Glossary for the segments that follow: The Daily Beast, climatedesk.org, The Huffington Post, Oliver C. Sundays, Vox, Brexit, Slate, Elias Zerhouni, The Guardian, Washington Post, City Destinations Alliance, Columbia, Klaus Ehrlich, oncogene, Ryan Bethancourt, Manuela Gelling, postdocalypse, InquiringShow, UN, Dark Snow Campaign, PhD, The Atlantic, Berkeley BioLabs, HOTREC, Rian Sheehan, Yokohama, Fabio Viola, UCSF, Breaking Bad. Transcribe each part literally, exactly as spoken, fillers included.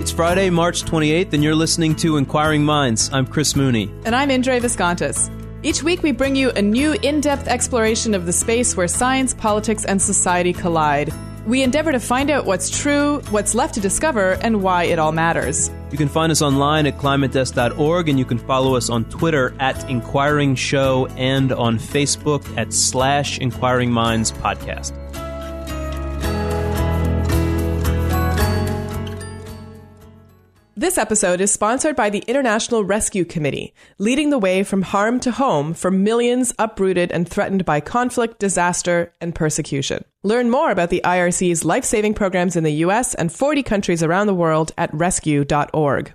It's Friday, March twenty-eighth, and you're listening to Inquiring Minds. I'm Chris Mooney. And I'm Indre Viscontis. Each week we bring you a new in-depth exploration of the space where science, politics, and society collide. We endeavor to find out what's true, what's left to discover, and why it all matters. You can find us online at climate desk dot org, and you can follow us on Twitter at InquiringShow and on Facebook at slash Inquiring Minds Podcast. This episode is sponsored by the International Rescue Committee, leading the way from harm to home for millions uprooted and threatened by conflict, disaster, and persecution. Learn more about the I R C's life-saving programs in the U S and forty countries around the world at rescue dot org.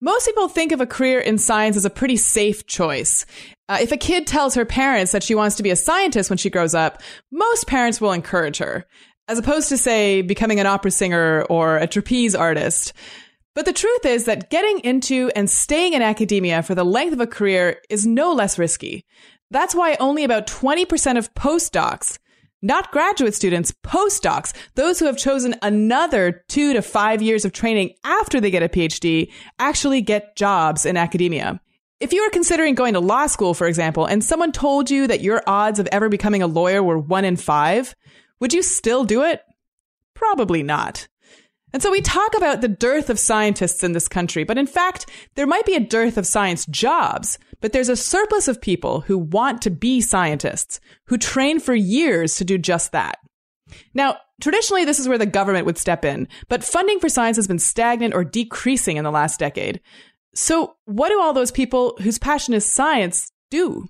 Most people think of a career in science as a pretty safe choice. Uh, if a kid tells her parents that she wants to be a scientist when she grows up, most parents will encourage her, as opposed to, say, becoming an opera singer or a trapeze artist. But the truth is that getting into and staying in academia for the length of a career is no less risky. That's why only about twenty percent of postdocs, not graduate students, postdocs, those who have chosen another two to five years of training after they get a PhD, actually get jobs in academia. If you were considering going to law school, for example, and someone told you that your odds of ever becoming a lawyer were one in five, would you still do it? Probably not. And so we talk about the dearth of scientists in this country, but in fact, there might be a dearth of science jobs, but there's a surplus of people who want to be scientists, who train for years to do just that. Now, traditionally, this is where the government would step in, but funding for science has been stagnant or decreasing in the last decade. So what do all those people whose passion is science do?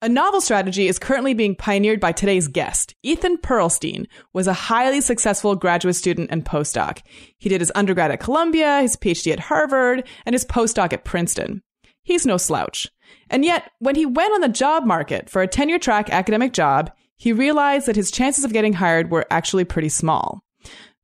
A novel strategy is currently being pioneered by today's guest. Ethan Perlstein was a highly successful graduate student and postdoc. He did his undergrad at Columbia, his PhD at Harvard, and his postdoc at Princeton. He's no slouch. And yet, when he went on the job market for a tenure-track academic job, he realized that his chances of getting hired were actually pretty small.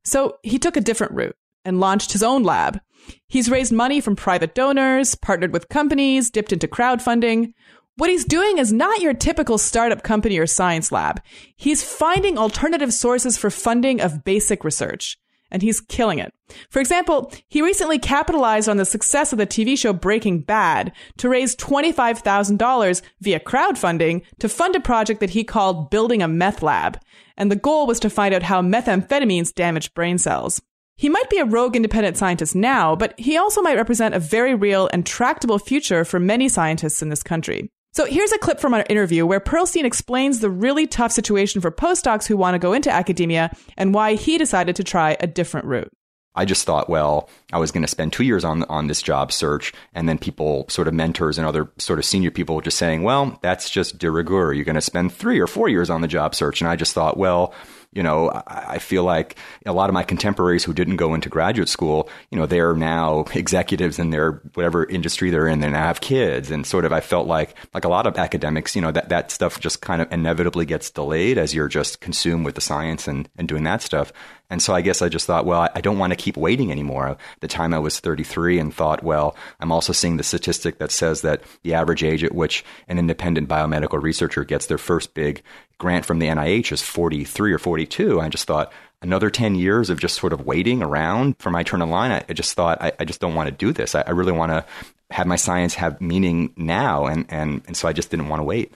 So he took a different route and launched his own lab. He's raised money from private donors, partnered with companies, dipped into crowdfunding. What he's doing is not your typical startup company or science lab. He's finding alternative sources for funding of basic research, and he's killing it. For example, he recently capitalized on the success of the T V show Breaking Bad to raise twenty-five thousand dollars via crowdfunding to fund a project that he called Building a Meth Lab, and the goal was to find out how methamphetamines damage brain cells. He might be a rogue independent scientist now, but he also might represent a very real and tractable future for many scientists in this country. So here's a clip from our interview where Perlstein explains the really tough situation for postdocs who want to go into academia and why he decided to try a different route. I just thought, well, I was going to spend two years on on this job search, and then people, sort of mentors and other sort of senior people, just saying, well, that's just de rigueur. You're going to spend three or four years on the job search. And I just thought, well, you know, I feel like a lot of my contemporaries who didn't go into graduate school, you know, they're now executives in their whatever industry they're in. They now have kids. And sort of I felt like like a lot of academics, you know, that, that stuff just kind of inevitably gets delayed as you're just consumed with the science and, and doing that stuff. And so I guess I just thought, well, I don't want to keep waiting anymore. At the time I was thirty-three and thought, well, I'm also seeing the statistic that says that the average age at which an independent biomedical researcher gets their first big grant from the N I H is forty-three or forty-two. I just thought another ten years of just sort of waiting around for my turn in line. I, I just thought, I, I just don't want to do this. I, I really want to have my science have meaning now. And, and, and so I just didn't want to wait.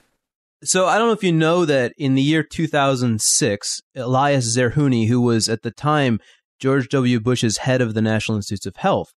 So I don't know if you know that in the year two thousand six, Elias Zerhouni, who was at the time George W. Bush's head of the National Institutes of Health,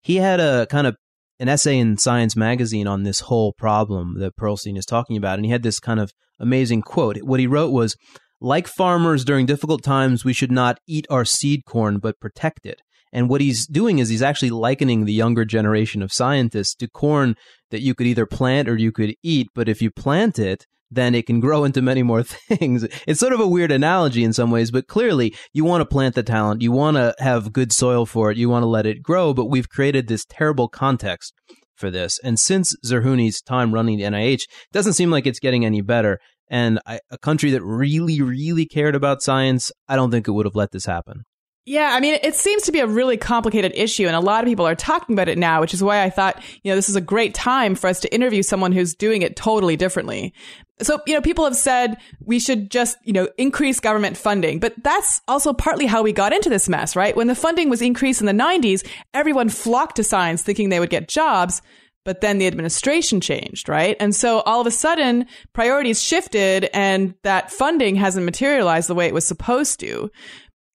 he had a kind of an essay in Science magazine on this whole problem that Perlstein is talking about. And he had this kind of amazing quote. What he wrote was, like farmers during difficult times, we should not eat our seed corn, but protect it. And what he's doing is he's actually likening the younger generation of scientists to corn that you could either plant or you could eat. But if you plant it, then it can grow into many more things. It's sort of a weird analogy in some ways, but clearly you want to plant the talent. You want to have good soil for it. You want to let it grow. But we've created this terrible context for this. And since Zerhouni's time running the N I H, it doesn't seem like it's getting any better. And I, a country that really, really cared about science, I don't think it would have let this happen. Yeah, I mean, it seems to be a really complicated issue, and a lot of people are talking about it now, which is why I thought, you know, this is a great time for us to interview someone who's doing it totally differently. So, you know, people have said we should just, you know, increase government funding. But that's also partly how we got into this mess, right? When the funding was increased in the nineties, everyone flocked to science thinking they would get jobs. But then the administration changed, right? And so all of a sudden, priorities shifted and that funding hasn't materialized the way it was supposed to.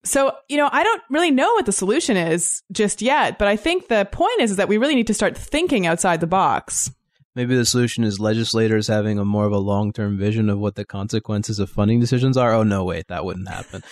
So, you know, I don't really know what the solution is just yet, but I think the point is, is that we really need to start thinking outside the box. Maybe the solution is legislators having a more of a long-term vision of what the consequences of funding decisions are. Oh, no, wait, that wouldn't happen.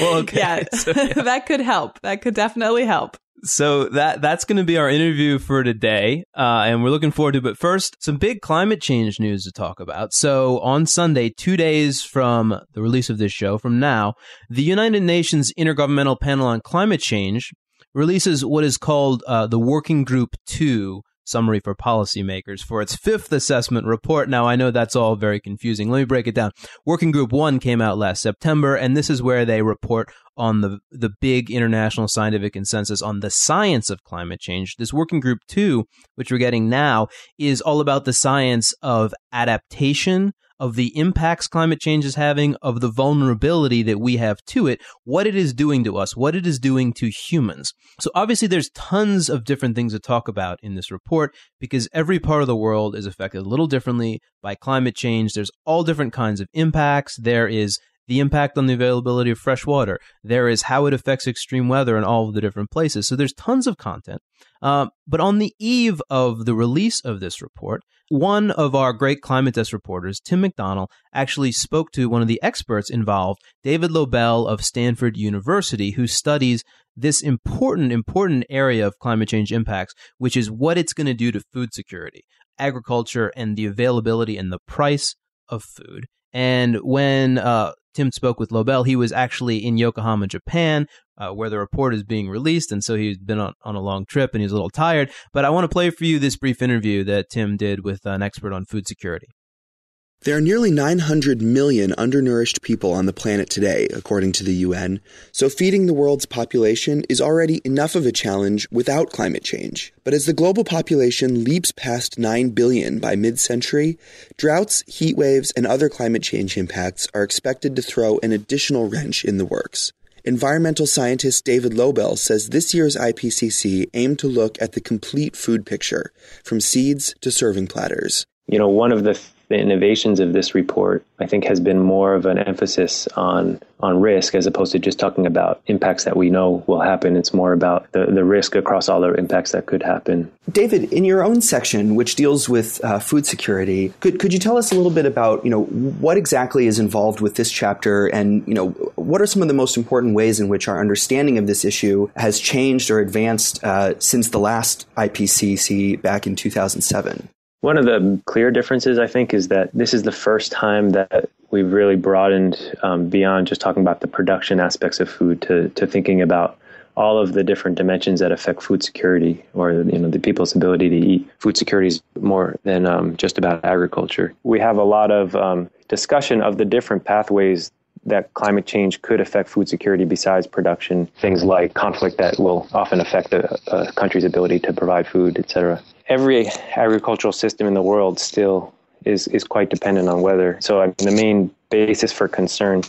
Well, okay. Yeah, so, yeah. That could help. That could definitely help. So that that's going to be our interview for today, uh, and we're looking forward to it. But first, some big climate change news to talk about. So on Sunday, two days from the release of this show, from now, the United Nations Intergovernmental Panel on Climate Change releases what is called uh, the Working Group two Summary for Policymakers for its fifth assessment report. Now, I know that's all very confusing. Let me break it down. Working Group one came out last September, and this is where they report on the, the big international scientific consensus on the science of climate change. This Working Group two, which we're getting now, is all about the science of adaptation, of the impacts climate change is having, of the vulnerability that we have to it, what it is doing to us, what it is doing to humans. So obviously there's tons of different things to talk about in this report because every part of the world is affected a little differently by climate change. There's all different kinds of impacts. There is the impact on the availability of fresh water. There is how it affects extreme weather in all of the different places. So there's tons of content. Uh, but on the eve of the release of this report, one of our great Climate Desk reporters, Tim McDonnell, actually spoke to one of the experts involved, David Lobell of Stanford University, who studies this important, important area of climate change impacts, which is what it's going to do to food security, agriculture, and the availability and the price of food. And when uh, Tim spoke with Lobell, he was actually in Yokohama, Japan, uh, where the report is being released. And so he's been on, on a long trip and he's a little tired. But I want to play for you this brief interview that Tim did with an expert on food security. There are nearly nine hundred million undernourished people on the planet today, according to the U N. So feeding the world's population is already enough of a challenge without climate change. But as the global population leaps past nine billion by mid-century, droughts, heat waves, and other climate change impacts are expected to throw an additional wrench in the works. Environmental scientist David Lobell says this year's I P C C aimed to look at the complete food picture, from seeds to serving platters. You know, one of the th- The innovations of this report, I think, has been more of an emphasis on on risk as opposed to just talking about impacts that we know will happen. It's more about the, the risk across all the impacts that could happen. David, in your own section, which deals with uh, food security, could could you tell us a little bit about, you know, what exactly is involved with this chapter and, you know, what are some of the most important ways in which our understanding of this issue has changed or advanced uh, since the last I P C C back in two thousand seven? One of the clear differences, I think, is that this is the first time that we've really broadened um, beyond just talking about the production aspects of food to, to thinking about all of the different dimensions that affect food security or, you know, the people's ability to eat. Food security is more than um, just about agriculture. We have a lot of um, discussion of the different pathways that climate change could affect food security besides production, things like conflict that will often affect a, a country's ability to provide food, et cetera. Every agricultural system in the world still is, is quite dependent on weather. So I mean, the main basis for concern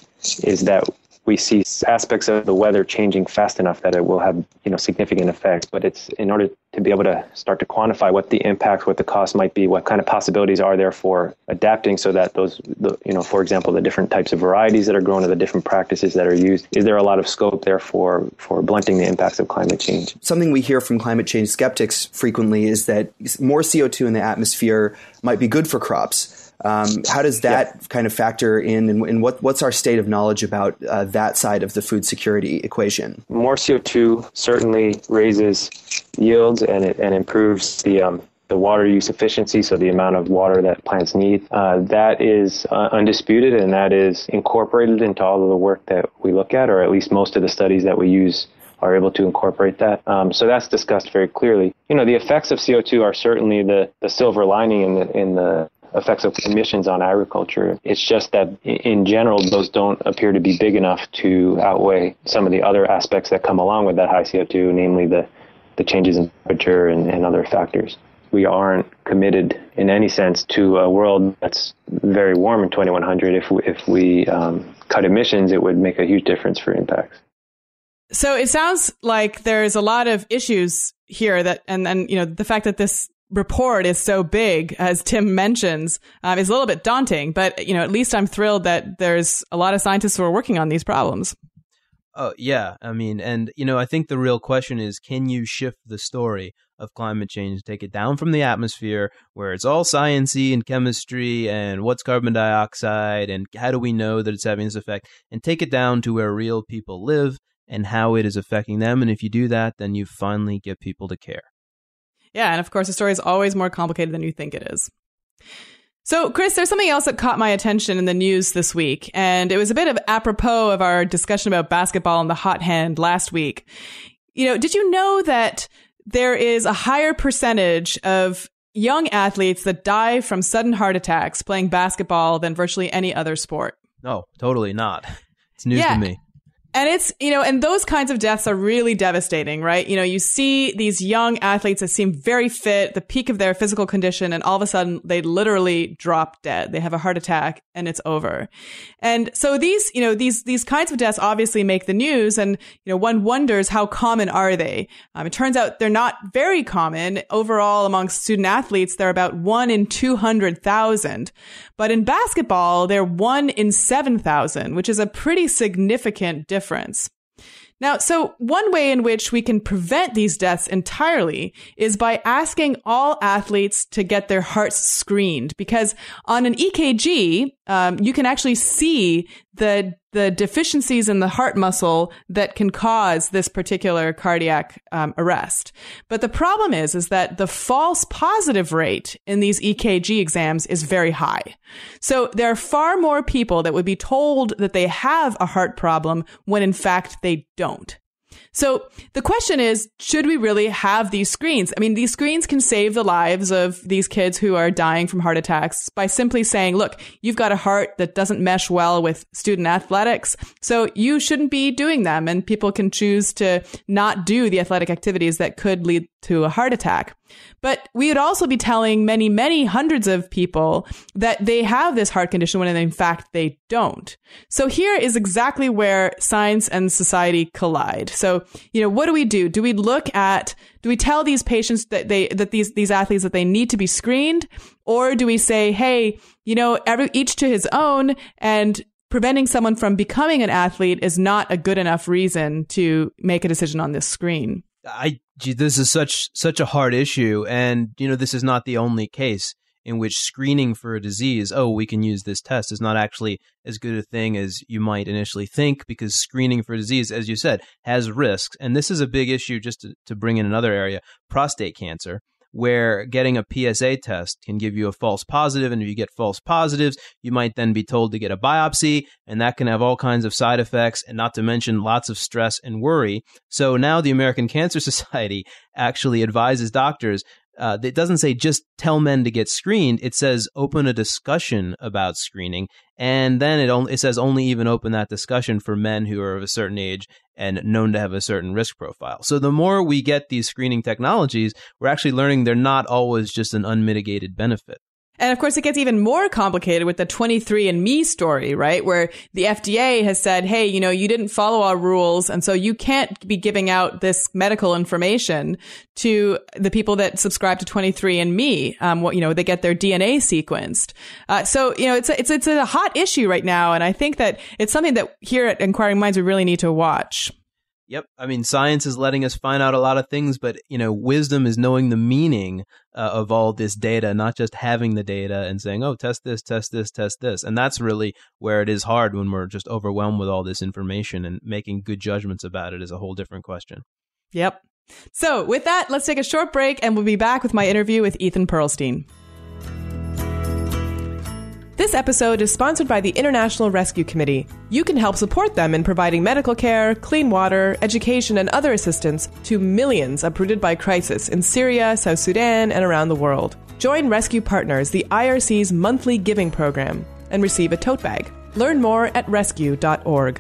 is that we see aspects of the weather changing fast enough that it will have, you know, significant effects. But it's in order to be able to start to quantify what the impact, what the cost might be, what kind of possibilities are there for adapting so that those, the, you know, for example, the different types of varieties that are grown or the different practices that are used, is there a lot of scope there for, for blunting the impacts of climate change? Something we hear from climate change skeptics frequently is that more C O two in the atmosphere might be good for crops. Um, how does that yeah. kind of factor in, and, and what, what's our state of knowledge about uh, that side of the food security equation? More C O two certainly raises yields and it and improves the um, the water use efficiency, so the amount of water that plants need. Uh, that is uh, undisputed, and that is incorporated into all of the work that we look at, or at least most of the studies that we use are able to incorporate that. Um, so that's discussed very clearly. You know, the effects of C O two are certainly the, the silver lining in the in the effects of emissions on agriculture. It's just that in general, those don't appear to be big enough to outweigh some of the other aspects that come along with that high C O two, namely the, the changes in temperature and, and other factors. We aren't committed in any sense to a world that's very warm in twenty-one hundred. If we, if we um, cut emissions, it would make a huge difference for impacts. So it sounds like there's a lot of issues here that, and then, you know, the fact that this report is so big, as Tim mentions, um, is a little bit daunting, but, you know, at least I'm thrilled that there's a lot of scientists who are working on these problems. Oh, yeah. I mean, and, you know, I think the real question is, can you shift the story of climate change, take it down from the atmosphere where it's all science-y and chemistry and what's carbon dioxide and how do we know that it's having this effect, and take it down to where real people live and how it is affecting them. And if you do that, then you finally get people to care. Yeah, and of course, the story is always more complicated than you think it is. So, Chris, there's something else that caught my attention in the news this week, and it was a bit of apropos of our discussion about basketball and the hot hand last week. You know, did you know that there is a higher percentage of young athletes that die from sudden heart attacks playing basketball than virtually any other sport? No, totally not. It's news yeah. to me. And it's, you know, and those kinds of deaths are really devastating, right? You know, you see these young athletes that seem very fit, the peak of their physical condition, and all of a sudden they literally drop dead. They have a heart attack and it's over. And so these, you know, these, these kinds of deaths obviously make the news. And, you know, one wonders, how common are they? Um, it turns out they're not very common. Overall, among student athletes, they're about one in two hundred thousand. But in basketball, they're one in seven thousand, which is a pretty significant difference. difference. Now, so one way in which we can prevent these deaths entirely is by asking all athletes to get their hearts screened, because on an E K G, um, you can actually see the the deficiencies in the heart muscle that can cause this particular cardiac um, arrest. But the problem is, is that the false positive rate in these E K G exams is very high. So there are far more people that would be told that they have a heart problem when in fact they don't. So the question is, should we really have these screens? I mean, these screens can save the lives of these kids who are dying from heart attacks by simply saying, look, you've got a heart that doesn't mesh well with student athletics, so you shouldn't be doing them. And people can choose to not do the athletic activities that could lead to a heart attack. But we would also be telling many, many hundreds of people that they have this heart condition when in fact they don't. So here is exactly where science and society collide. So, you know, what do we do? Do we look at, do we tell these patients that they, that these, these athletes that they need to be screened? Or do we say, hey, you know, every, each to his own, and preventing someone from becoming an athlete is not a good enough reason to make a decision on this screen? I, gee, this is such such a hard issue. And, you know, this is not the only case in which screening for a disease, oh, we can use this test, is not actually as good a thing as you might initially think, because screening for disease, as you said, has risks. And this is a big issue, just to, to bring in another area, prostate cancer, where getting a P S A test can give you a false positive. And if you get false positives, you might then be told to get a biopsy, and that can have all kinds of side effects, and not to mention lots of stress and worry. So now the American Cancer Society actually advises doctors. Uh, it doesn't say just tell men to get screened. It says open a discussion about screening. And then it, only, it says only even open that discussion for men who are of a certain age and known to have a certain risk profile. So the more we get these screening technologies, we're actually learning they're not always just an unmitigated benefit. And of course, it gets even more complicated with the twenty-three and me story, right? Where the F D A has said, hey, you know, you didn't follow our rules. And so you can't be giving out this medical information to the people that subscribe to twenty-three and me. Um, what, you know, they get their D N A sequenced. Uh, so, you know, it's a, it's, it's a hot issue right now. And I think that it's something that here at Inquiring Minds, we really need to watch. Yep. I mean, science is letting us find out a lot of things, but, you know, wisdom is knowing the meaning uh, of all this data, not just having the data and saying, oh, test this, test this, test this. And that's really where it is hard when we're just overwhelmed with all this information, and making good judgments about it is a whole different question. Yep. So with that, let's take a short break, and we'll be back with my interview with Ethan Perlstein. This episode is sponsored by the International Rescue Committee. You can help support them in providing medical care, clean water, education, and other assistance to millions uprooted by crisis in Syria, South Sudan, and around the world. Join Rescue Partners, the I R C's monthly giving program, and receive a tote bag. Learn more at rescue dot org.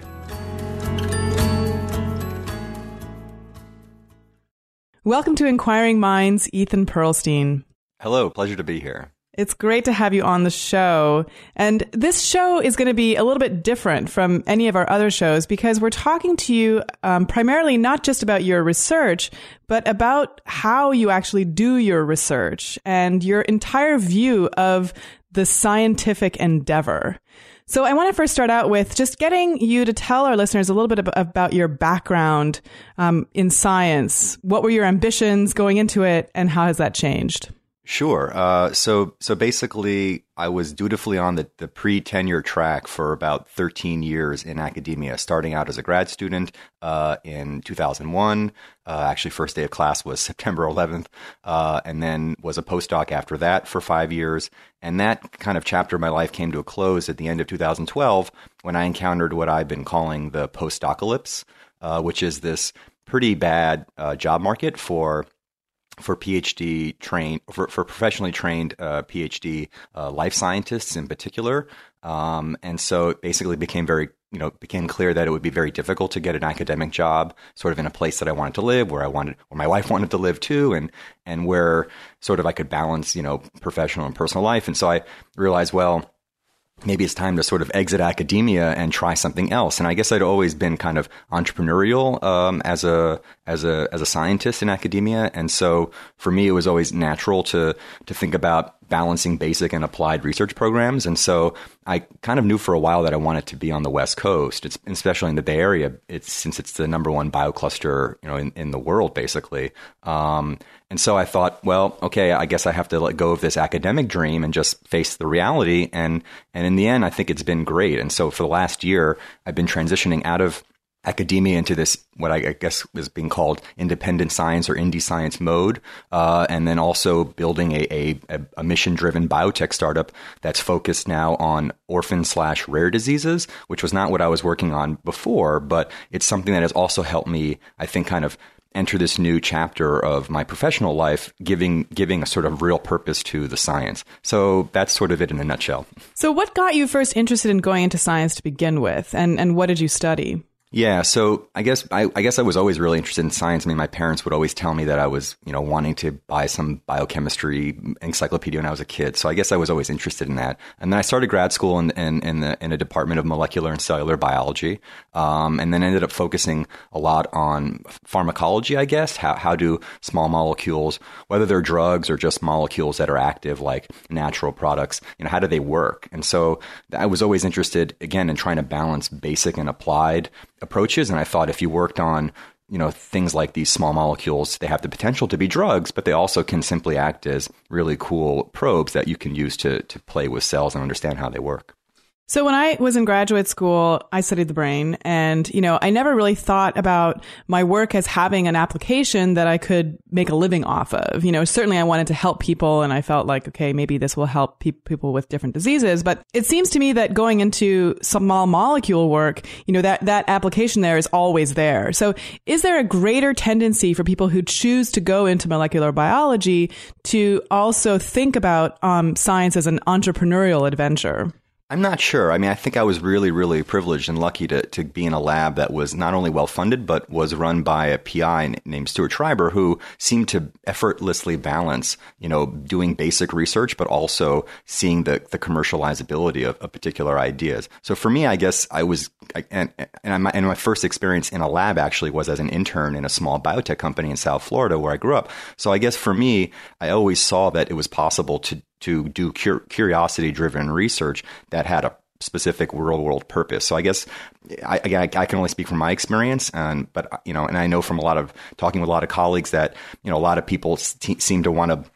Welcome to Inquiring Minds, Ethan Perlstein. Hello, pleasure to be here. It's great to have you on the show. And this show is going to be a little bit different from any of our other shows, because we're talking to you um, primarily not just about your research, but about how you actually do your research and your entire view of the scientific endeavor. So I want to first start out with just getting you to tell our listeners a little bit ab- about your background um, in science. What were your ambitions going into it, and how has that changed? Sure. Uh, so so basically, I was dutifully on the, the pre-tenure track for about thirteen years in academia, starting out as a grad student uh, in two thousand one. Uh, actually, first day of class was September eleventh, uh, and then was a postdoc after that for five years. And that kind of chapter of my life came to a close at the end of two thousand twelve when I encountered what I've been calling the postdocalypse, uh, which is this pretty bad uh, job market for for PhD trained, for, for professionally trained uh, PhD uh, life scientists in particular. Um, and so it basically became very, you know, became clear that it would be very difficult to get an academic job sort of in a place that I wanted to live, where I wanted, where my wife wanted to live too, and, and where sort of I could balance, you know, professional and personal life. And so I realized, well, maybe it's time to sort of exit academia and try something else. And I guess I'd always been kind of entrepreneurial um, as a as a as a scientist in academia, and so for me it was always natural to to think about balancing basic and applied research programs. And so I kind of knew for a while that I wanted to be on the West Coast, it's, especially in the Bay Area, it's, since it's the number one biocluster, you know, in, in the world, basically. Um, and so I thought, well, okay, I guess I have to let go of this academic dream and just face the reality. And and in the end, I think it's been great. And so for the last year, I've been transitioning out of academia into this, what I guess is being called independent science or indie science mode, uh, and then also building a, a, a mission-driven biotech startup that's focused now on orphan slash rare diseases, which was not what I was working on before, but it's something that has also helped me, I think, kind of enter this new chapter of my professional life, giving giving a sort of real purpose to the science. So that's sort of it in a nutshell. So what got you first interested in going into science to begin with, and, and what did you study? Yeah, so I guess I, I guess I was always really interested in science. I mean, my parents would always tell me that I was, you know, wanting to buy some biochemistry encyclopedia when I was a kid. So I guess I was always interested in that. And then I started grad school in in in, the, in a department of molecular and cellular biology, um, and then ended up focusing a lot on pharmacology. I guess how how do small molecules, whether they're drugs or just molecules that are active, like natural products, you know, how do they work? And so I was always interested, again, in trying to balance basic and applied approaches. And I thought if you worked on, you know, things like these small molecules, they have the potential to be drugs, but they also can simply act as really cool probes that you can use to to play with cells and understand how they work. So when I was in graduate school, I studied the brain, and, you know, I never really thought about my work as having an application that I could make a living off of. You know, certainly I wanted to help people, and I felt like, okay, maybe this will help pe- people with different diseases. But it seems to me that going into small molecule work, you know, that, that application there is always there. So is there a greater tendency for people who choose to go into molecular biology to also think about um, science as an entrepreneurial adventure? I'm not sure. I mean, I think I was really, really privileged and lucky to, to be in a lab that was not only well-funded, but was run by a P I named Stuart Schreiber, who seemed to effortlessly balance, you know, doing basic research, but also seeing the, the commercializability of, of particular ideas. So for me, I guess I was, I, and, and, my, and my first experience in a lab actually was as an intern in a small biotech company in South Florida where I grew up. So I guess for me, I always saw that it was possible to to do cur- curiosity-driven research that had a specific real-world purpose. So I guess, I, I, I can only speak from my experience, and but you know, and I know from a lot of talking with a lot of colleagues that you know a lot of people t- seem to want to,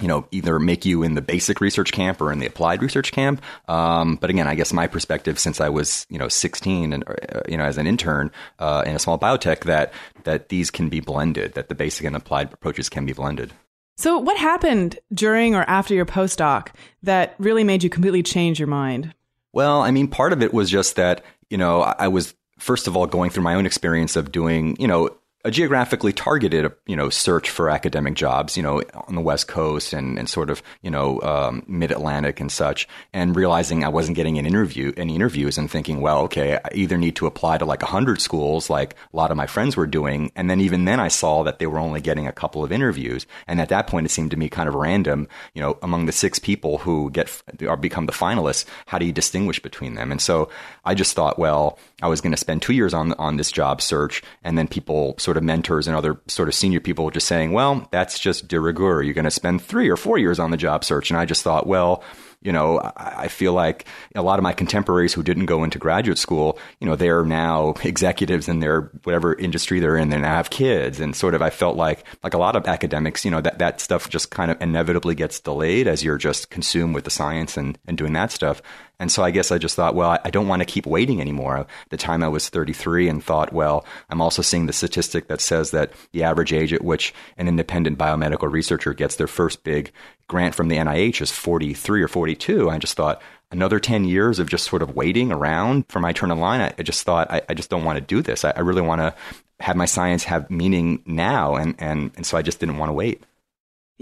you know, either make you in the basic research camp or in the applied research camp. Um, but again, I guess my perspective, since I was, you know, sixteen and, uh, you know, as an intern uh, in a small biotech, that that these can be blended, that the basic and applied approaches can be blended. So what happened during or after your postdoc that really made you completely change your mind? Well, I mean, part of it was just that, you know, I was, first of all, going through my own experience of doing, you know, a geographically targeted, you know, search for academic jobs, you know, on the West Coast and, and sort of, you know, um, mid-Atlantic and such, and realizing I wasn't getting an interview, any interviews, and thinking, well, okay, I either need to apply to like a hundred schools, like a lot of my friends were doing, and then even then I saw that they were only getting a couple of interviews, and at that point it seemed to me kind of random, you know, among the six people who get or become the finalists, how do you distinguish between them? And so I just thought, well, I was going to spend two years on on this job search, and then people sort Sort of mentors and other sort of senior people just saying, well, that's just de rigueur. You're going to spend three or four years on the job search. And I just thought, well, you know, I feel like a lot of my contemporaries who didn't go into graduate school, you know, they're now executives in their whatever industry they're in. They now have kids. And sort of I felt like, like a lot of academics, you know, that, that stuff just kind of inevitably gets delayed as you're just consumed with the science and, and doing that stuff. And so I guess I just thought, well, I don't want to keep waiting anymore. At the time I was thirty-three and thought, well, I'm also seeing the statistic that says that the average age at which an independent biomedical researcher gets their first big grant from the N I H is forty-three or forty-two. I just thought another ten years of just sort of waiting around for my turn in line. I, I just thought, I, I just don't want to do this. I, I really want to have my science have meaning now. And, and, and so I just didn't want to wait.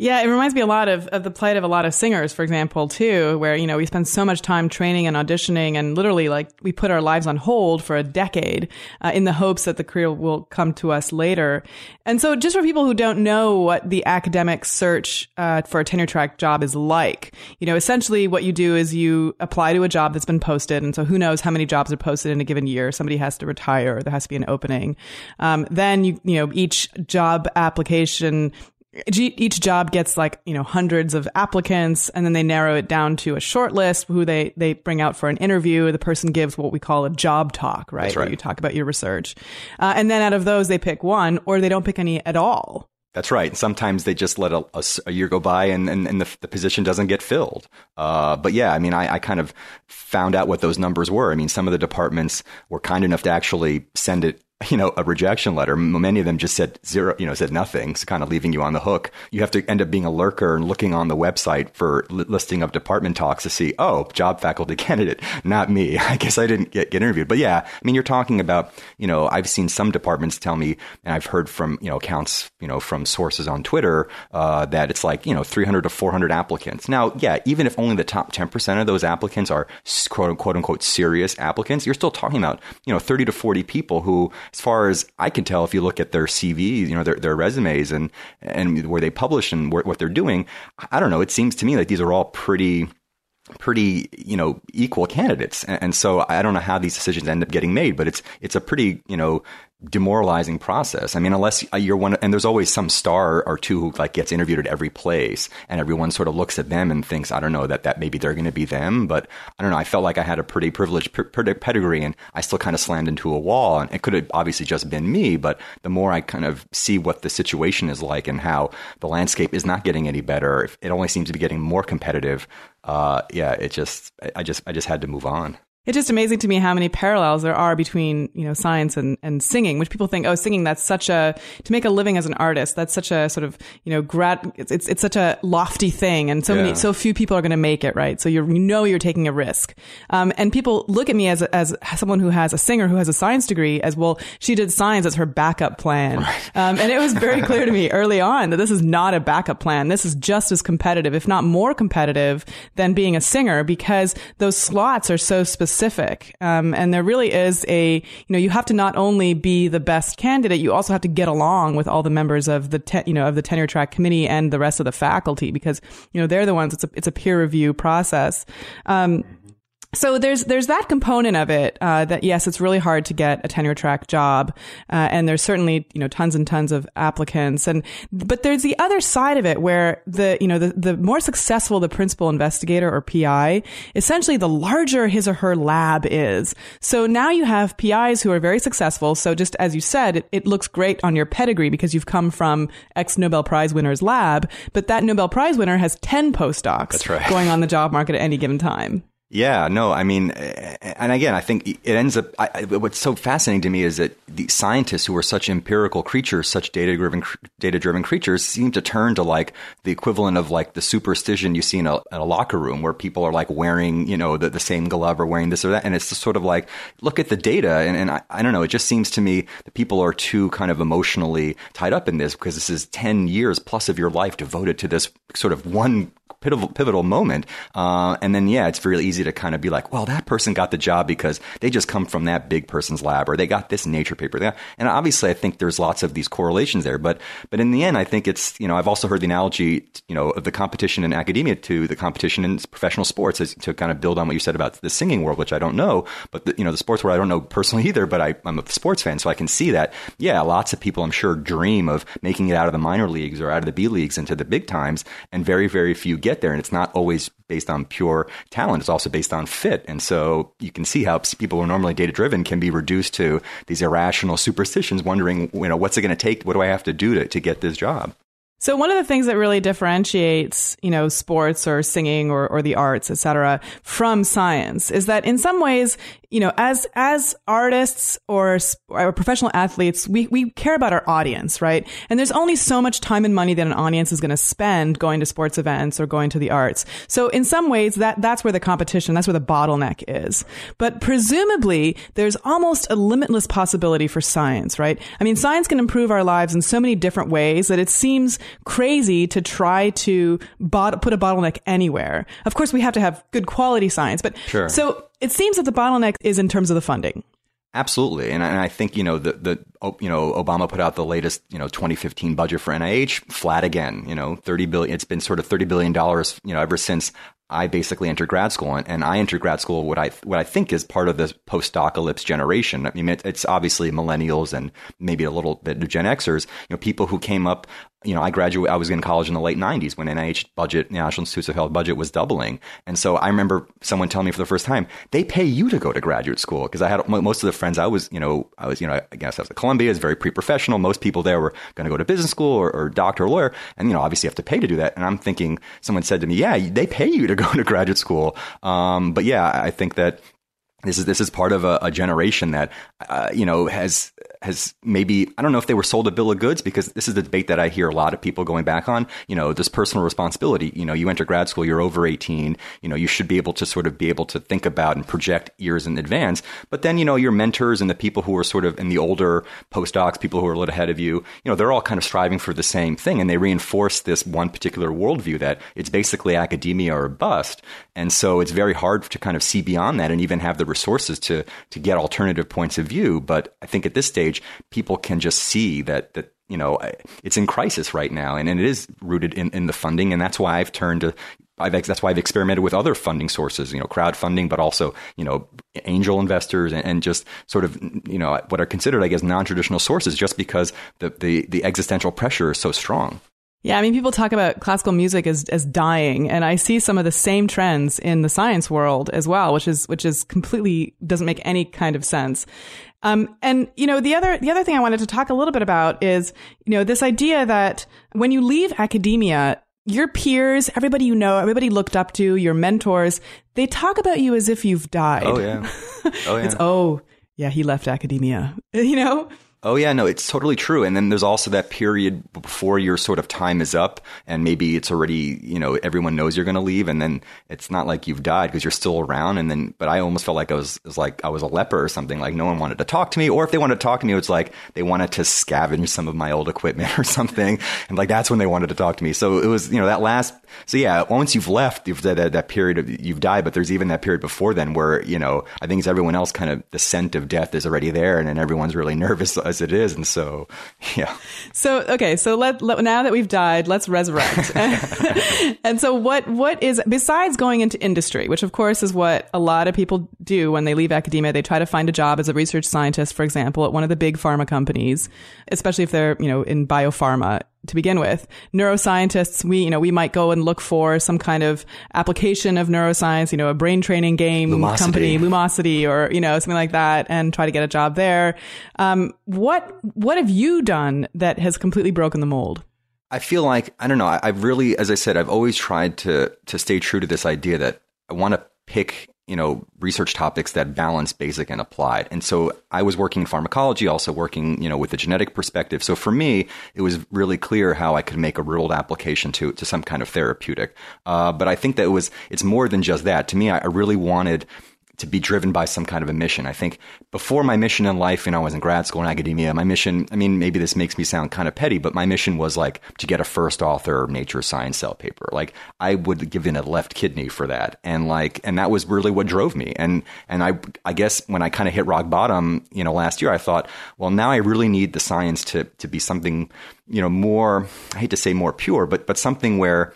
Yeah, it reminds me a lot of, of the plight of a lot of singers, for example, too, where, you know, we spend so much time training and auditioning and literally like we put our lives on hold for a decade uh, in the hopes that the career will come to us later. And so just for people who don't know what the academic search uh, for a tenure track job is like, you know, essentially what you do is you apply to a job that's been posted. And so who knows how many jobs are posted in a given year. Somebody has to retire. There has to be an opening. Um, then, you, you know, each job application Each job gets like, you know, hundreds of applicants, and then they narrow it down to a short list who they, they bring out for an interview. The person gives what we call a job talk, right? That's right. Where you talk about your research. Uh, and then out of those, they pick one or they don't pick any at all. That's right. Sometimes they just let a, a, a year go by and, and, and the, the position doesn't get filled. Uh, but yeah, I mean, I, I kind of found out what those numbers were. I mean, some of the departments were kind enough to actually send it, you know, a rejection letter. Many of them just said zero, you know, said nothing. So kind of leaving you on the hook. You have to end up being a lurker and looking on the website for li- listing of department talks to see, oh, job faculty candidate, not me. I guess I didn't get, get interviewed. But yeah, I mean, you're talking about, you know, I've seen some departments tell me, and I've heard from, you know, accounts, you know, from sources on Twitter, uh, that it's like, you know, three hundred to four hundred applicants. Now, yeah, even if only the top ten percent of those applicants are quote, quote unquote, serious applicants, you're still talking about, you know, thirty to forty people who, as far as I can tell, if you look at their C Vs, you know, their, their resumes and, and where they publish and wh- what they're doing, I don't know. It seems to me like these are all pretty, pretty, you know, equal candidates. And, and so I don't know how these decisions end up getting made, but it's, it's a pretty, you know, demoralizing process. I mean, unless you're one, and there's always some star or two who like gets interviewed at every place and everyone sort of looks at them and thinks, I don't know, that, that maybe they're going to be them. But I don't know. I felt like I had a pretty privileged pedigree and I still kind of slammed into a wall, and it could have obviously just been me. But the more I kind of see what the situation is like and how the landscape is not getting any better, if it only seems to be getting more competitive. Uh, yeah, it just, I just, I just had to move on. It's just amazing to me how many parallels there are between, you know, science and, and singing, which people think, oh, singing, that's such a, to make a living as an artist, that's such a sort of, you know, grad, it's, it's, it's such a lofty thing. And so yeah. many, so few people are going to make it, right? So you're, you know, you're taking a risk. Um, and people look at me as, as someone who has a singer who has a science degree as, well, she did science as her backup plan. Right. Um, and it was very clear to me early on that this is not a backup plan. This is just as competitive, if not more competitive than being a singer, because those slots are so specific. Specific. Um, and there really is a, you know, you have to not only be the best candidate, you also have to get along with all the members of the, te- you know, of the tenure track committee and the rest of the faculty, because, you know, they're the ones, it's a, it's a peer review process. Um, So there's there's that component of it, uh, that, yes, it's really hard to get a tenure track job. Uh, and there's certainly, you know, tons and tons of applicants. And but there's the other side of it where the, you know, the, the more successful the principal investigator or P I, essentially the larger his or her lab is. So now you have P Is who are very successful. So just as you said, it, it looks great on your pedigree because you've come from ex Nobel Prize winner's lab. But that Nobel Prize winner has ten postdocs That's right. going on the job market at any given time. Yeah, no, I mean, and again, I think it ends up, I, what's so fascinating to me is that the scientists who are such empirical creatures, such data-driven data-driven creatures, seem to turn to like the equivalent of like the superstition you see in a, in a locker room where people are like wearing, you know, the, the same glove or wearing this or that. And it's just sort of like, look at the data. And, and I, I don't know, it just seems to me that people are too kind of emotionally tied up in this because this is ten years plus of your life devoted to this sort of one pivotal, pivotal moment. Uh, and then, yeah, it's really easy to kind of be like, well, that person got the job because they just come from that big person's lab, or they got this Nature paper. And obviously, I think there's lots of these correlations there. But but in the end, I think it's, you know, I've also heard the analogy, you know, of the competition in academia to the competition in professional sports, as to kind of build on what you said about the singing world, which I don't know, but the, you know, the sports world I don't know personally either, but I, I'm a sports fan, so I can see that. Yeah, lots of people, I'm sure, dream of making it out of the minor leagues or out of the B leagues into the big times, and very, very few get there. And it's not always based on pure talent. It's also based on fit. And so you can see how people who are normally data-driven can be reduced to these irrational superstitions, wondering, you know, what's it going to take? What do I have to do to, to get this job? So one of the things that really differentiates, you know, sports or singing or, or the arts, et cetera, from science is that in some ways, you know, as, as artists or, or professional athletes, we, we care about our audience, right? And there's only so much time and money that an audience is going to spend going to sports events or going to the arts. So in some ways, that, that's where the competition, that's where the bottleneck is. But presumably, there's almost a limitless possibility for science, right? I mean, science can improve our lives in so many different ways that it seems crazy to try to bot- put a bottleneck anywhere. Of course, we have to have good quality science, but sure. So it seems that the bottleneck is in terms of the funding. Absolutely. And I, and I think, you know, the, the, you know, Obama put out the latest, you know, twenty fifteen budget for N I H, flat again, you know, thirty billion. It's been sort of thirty billion dollars, you know, ever since I basically entered grad school, and, and I entered grad school what I what I think is part of the post-apocalypse generation. I mean, it, it's obviously millennials and maybe a little bit of Gen Xers, you know, people who came up. You know, I graduated, I was in college in the late nineties when N I H budget, National Institutes of Health budget was doubling. And so I remember someone telling me for the first time, they pay you to go to graduate school. Because I had most of the friends I was, you know, I was, you know, I guess I was at Columbia, is very pre-professional. Most people there were going to go to business school or, or doctor or lawyer. And, you know, obviously you have to pay to do that. And I'm thinking, someone said to me, yeah, they pay you to go to graduate school. Um, but yeah, I think that This is this is part of a, a generation that, uh, you know, has has maybe, I don't know if they were sold a bill of goods, because this is the debate that I hear a lot of people going back on, you know, this personal responsibility. You know, you enter grad school, you're over eighteen, you know, you should be able to sort of be able to think about and project years in advance. But then, you know, your mentors and the people who are sort of in the older postdocs, people who are a little ahead of you, you know, they're all kind of striving for the same thing. And they reinforce this one particular worldview that it's basically academia or bust. And so it's very hard to kind of see beyond that and even have the resources to to get alternative points of view. But I think at this stage, people can just see that that you know it's in crisis right now, and, and it is rooted in, in the funding, and that's why I've turned to. I've, that's why I've experimented with other funding sources, you know, crowdfunding, but also, you know, angel investors and, and just sort of, you know, what are considered, I guess, non-traditional sources, just because the the, the existential pressure is so strong. Yeah, I mean, people talk about classical music as as dying, and I see some of the same trends in the science world as well, which is which is completely doesn't make any kind of sense. Um, and, you know, the other the other thing I wanted to talk a little bit about is, you know, this idea that when you leave academia, your peers, everybody you know, everybody looked up to, your mentors, they talk about you as if you've died. Oh, yeah. Oh, yeah. It's, oh, yeah, he left academia, you know? Oh, yeah, no, it's totally true. And then there's also that period before your sort of time is up and maybe it's already, you know, everyone knows you're going to leave. And then it's not like you've died because you're still around. And then but I almost felt like I was, was like I was a leper or something, like no one wanted to talk to me. Or if they wanted to talk to me, it's like they wanted to scavenge some of my old equipment or something. And like that's when they wanted to talk to me. So it was, you know, that last. So, yeah, once you've left, you've that, that period of you've died. But there's even that period before then where, you know, I think it's everyone else kind of the scent of death is already there. And then everyone's really nervous as it is. And so, yeah. So, OK, so let, let now that we've died, let's resurrect. And so what what is, besides going into industry, which, of course, is what a lot of people do when they leave academia, they try to find a job as a research scientist, for example, at one of the big pharma companies, especially if they're, you know, in biopharma. To begin with, neuroscientists, we, you know, we might go and look for some kind of application of neuroscience, you know, a brain training game Lumosity. company, Lumosity, or, you know, something like that, and try to get a job there. Um, what, what have you done that has completely broken the mold? I feel like, I don't know, I, I've really, as I said, I've always tried to, to stay true to this idea that I want to pick, you know, research topics that balance basic and applied. And so I was working in pharmacology, also working, you know, with the genetic perspective. So for me, it was really clear how I could make a real application to to some kind of therapeutic. Uh, but I think that it was, it's more than just that. To me, I, I really wanted to be driven by some kind of a mission. I think before my mission in life, you know, I was in grad school in academia, my mission, I mean, maybe this makes me sound kind of petty, but my mission was like to get a first author Nature Science Cell paper. Like I would give in a left kidney for that. And like, and that was really what drove me. And, and I, I guess when I kind of hit rock bottom, you know, last year, I thought, well, now I really need the science to, to be something, you know, more, I hate to say more pure, but, but something where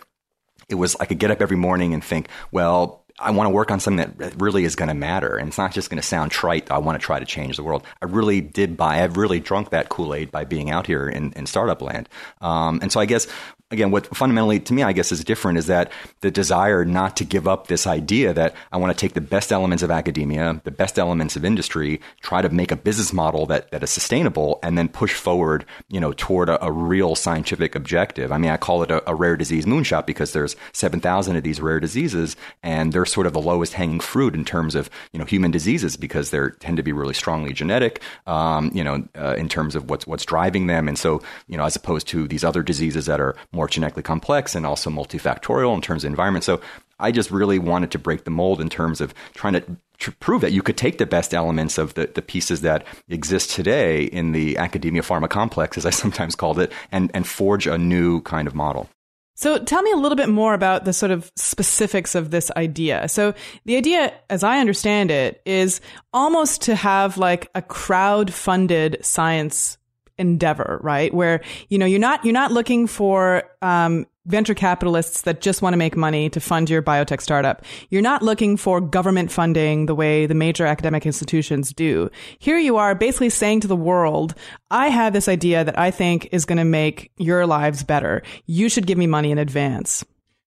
it was, I could get up every morning and think, well, I want to work on something that really is going to matter. And it's not just going to sound trite. I want to try to change the world. I really did buy, I've really drunk that Kool-Aid by being out here in, in startup land. Um, and so I guess, again, what fundamentally to me, I guess, is different is that the desire not to give up this idea that I want to take the best elements of academia, the best elements of industry, try to make a business model that, that is sustainable and then push forward, you know, toward a, a real scientific objective. I mean, I call it a, a rare disease moonshot because there's seven thousand of these rare diseases and they're sort of the lowest hanging fruit in terms of, you know, human diseases because they tend to be really strongly genetic, um, you know, uh, in terms of what's what's driving them. And so, you know, as opposed to these other diseases that are more genetically complex and also multifactorial in terms of environment. So I just really wanted to break the mold in terms of trying to to prove that you could take the best elements of the, the pieces that exist today in the academia pharma complex, as I sometimes called it, and, and forge a new kind of model. So tell me a little bit more about the sort of specifics of this idea. So the idea, as I understand it, is almost to have like a crowdfunded science endeavor, right? Where, you know, you're not, you're not looking for, um, venture capitalists that just want to make money to fund your biotech startup. You're not looking for government funding the way the major academic institutions do. Here you are basically saying to the world, I have this idea that I think is going to make your lives better. You should give me money in advance.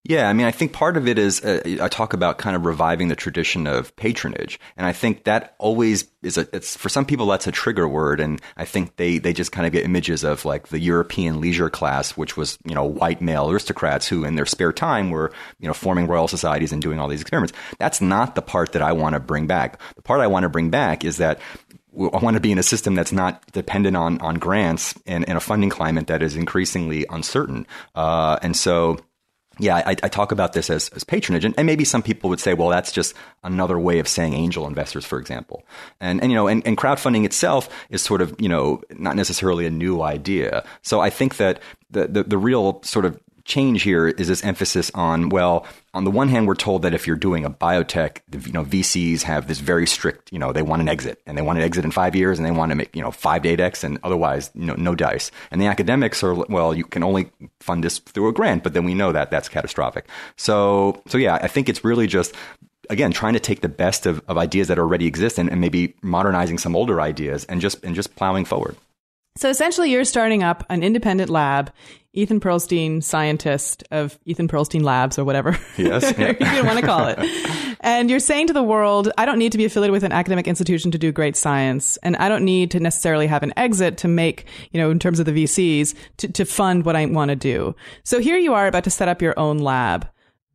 Yeah, I mean, I think part of it is uh, I talk about kind of reviving the tradition of patronage. And I think that always is a, it's for some people, that's a trigger word. And I think they, they just kind of get images of like the European leisure class, which was, you know, white male aristocrats who in their spare time were, you know, forming royal societies and doing all these experiments. That's not the part that I want to bring back. The part I want to bring back is that I want to be in a system that's not dependent on, on grants and, and a funding climate that is increasingly uncertain. Uh, and so... Yeah, I, I talk about this as, as patronage. And, and maybe some people would say, well, that's just another way of saying angel investors, for example. And, and you know, and, and crowdfunding itself is sort of, you know, not necessarily a new idea. So I think that the, the, the real sort of change here is this emphasis on, well, on the one hand, we're told that if you're doing a biotech, you know, V Cs have this very strict, you know, they want an exit and they want an exit in five years and they want to make, you know, five to eight X and otherwise, you know, no dice. And the academics are, well, you can only fund this through a grant, but then we know that that's catastrophic. So, so yeah, I think it's really just, again, trying to take the best of, of ideas that already exist and, and maybe modernizing some older ideas and just, and just plowing forward. So essentially, you're starting up an independent lab Ethan Perlstein, scientist of Ethan Perlstein Labs or whatever. Yes. Yeah. You want to call it. And you're saying to the world, I don't need to be affiliated with an academic institution to do great science. And I don't need to necessarily have an exit to make, you know, in terms of the V Cs, to, to fund what I want to do. So here you are about to set up your own lab.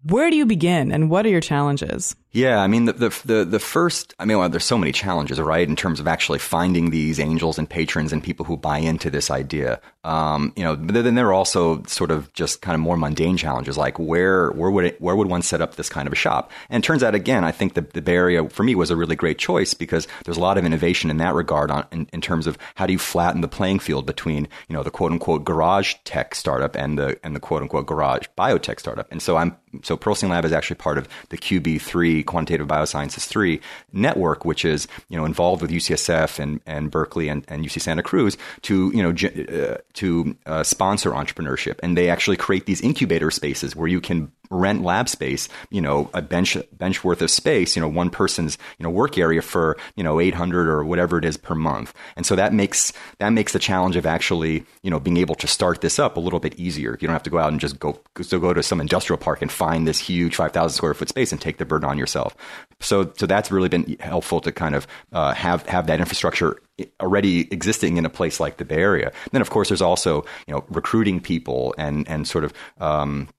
Where do you begin and what are your challenges? Yeah, I mean, the the the first, I mean, well, there's so many challenges, right, in terms of actually finding these angels and patrons and people who buy into this idea. Um, you know, but then there are also sort of just kind of more mundane challenges, like where where would it, where would one set up this kind of a shop? And it turns out, again, I think the, the Bay Area for me was a really great choice because there's a lot of innovation in that regard on, in, in terms of how do you flatten the playing field between, you know, the quote unquote garage tech startup and the and the quote unquote garage biotech startup. And so I'm so Perlstein Lab is actually part of the Q B three. Quantitative Biosciences Three Network, which is, you know, involved with U C S F and, and Berkeley and, and U C Santa Cruz to, you know, g- uh, to uh, sponsor entrepreneurship. And they actually create these incubator spaces where you can rent lab space, you know, a bench bench worth of space, you know, one person's, you know, work area for, you know, eight hundred or whatever it is per month. And so that makes that makes the challenge of actually, you know, being able to start this up a little bit easier. You don't have to go out and just go so go to some industrial park and find this huge five thousand square foot space and take the burden on yourself. So so that's really been helpful to kind of uh, have have that infrastructure already existing in a place like the Bay Area. And then of course there's also, you know, recruiting people and and sort of um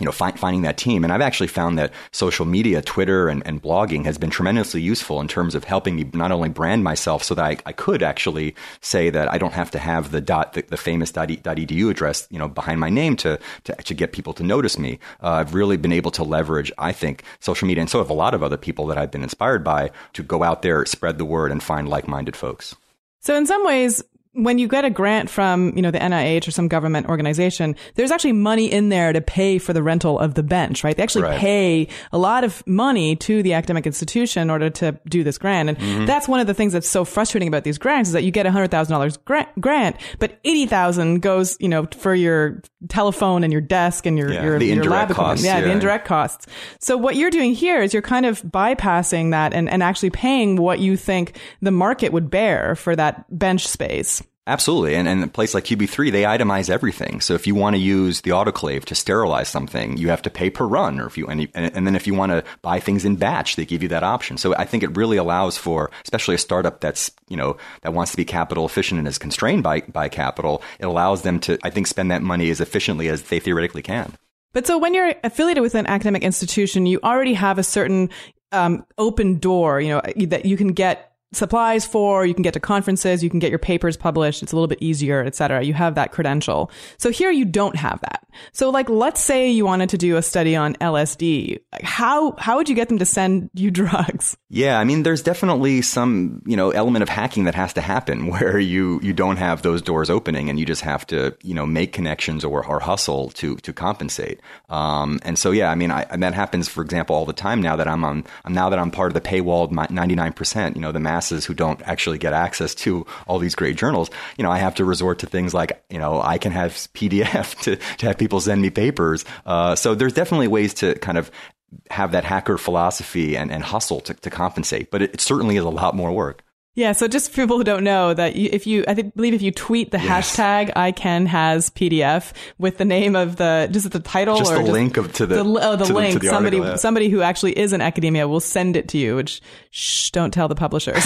you know, find, finding that team. And I've actually found that social media, Twitter and, and blogging has been tremendously useful in terms of helping me not only brand myself so that I, I could actually say that I don't have to have the dot, the, the famous dot, dot edu address, you know, behind my name to, to, to get people to notice me. Uh, I've really been able to leverage, I think, social media. And so have a lot of other people that I've been inspired by to go out there, spread the word and find like-minded folks. So in some ways, when you get a grant from, you know, the N I H or some government organization, there's actually money in there to pay for the rental of the bench, right? They actually right. pay a lot of money to the academic institution in order to do this grant. And mm-hmm. that's one of the things that's so frustrating about these grants is that you get a one hundred thousand dollars grant, grant, but eighty thousand dollars goes, you know, for your telephone and your desk and your, yeah, your, the your lab costs, equipment. Yeah, yeah, the indirect costs. So what you're doing here is you're kind of bypassing that and, and actually paying what you think the market would bear for that bench space. Absolutely. And, and a place like Q B three, they itemize everything. So if you want to use the autoclave to sterilize something, you have to pay per run. Or if you and, you, and then if you want to buy things in batch, they give you that option. So I think it really allows for, especially a startup that's, you know, that wants to be capital efficient and is constrained by, by capital, it allows them to, I think, spend that money as efficiently as they theoretically can. But so when you're affiliated with an academic institution, you already have a certain um, open door, you know, that you can get supplies for, you can get to conferences, you can get your papers published, it's a little bit easier, et cetera. You have that credential. So here you don't have that. So like, let's say you wanted to do a study on L S D. How, how would you get them to send you drugs? Yeah. I mean, there's definitely some, you know, element of hacking that has to happen where you, you don't have those doors opening and you just have to, you know, make connections or, or hustle to, to compensate. Um, and so, yeah, I mean, I, and that happens, for example, all the time now that I'm on, now that I'm part of the paywalled ninety-nine percent, you know, the mass who don't actually get access to all these great journals, you know, I have to resort to things like, you know, I can have P D F to, to have people send me papers. Uh, so there's definitely ways to kind of have that hacker philosophy and, and hustle to, to compensate. But it, it certainly is a lot more work. Yeah. So just for people who don't know that you, if you, I think, believe if you tweet the yes. hashtag I can has P D F with the name of the, just the title just or the just link of, to the, the, oh, the to link, the, to the somebody, article, yeah. somebody who actually is in academia will send it to you, which shh, don't tell the publishers.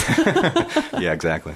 Yeah, exactly.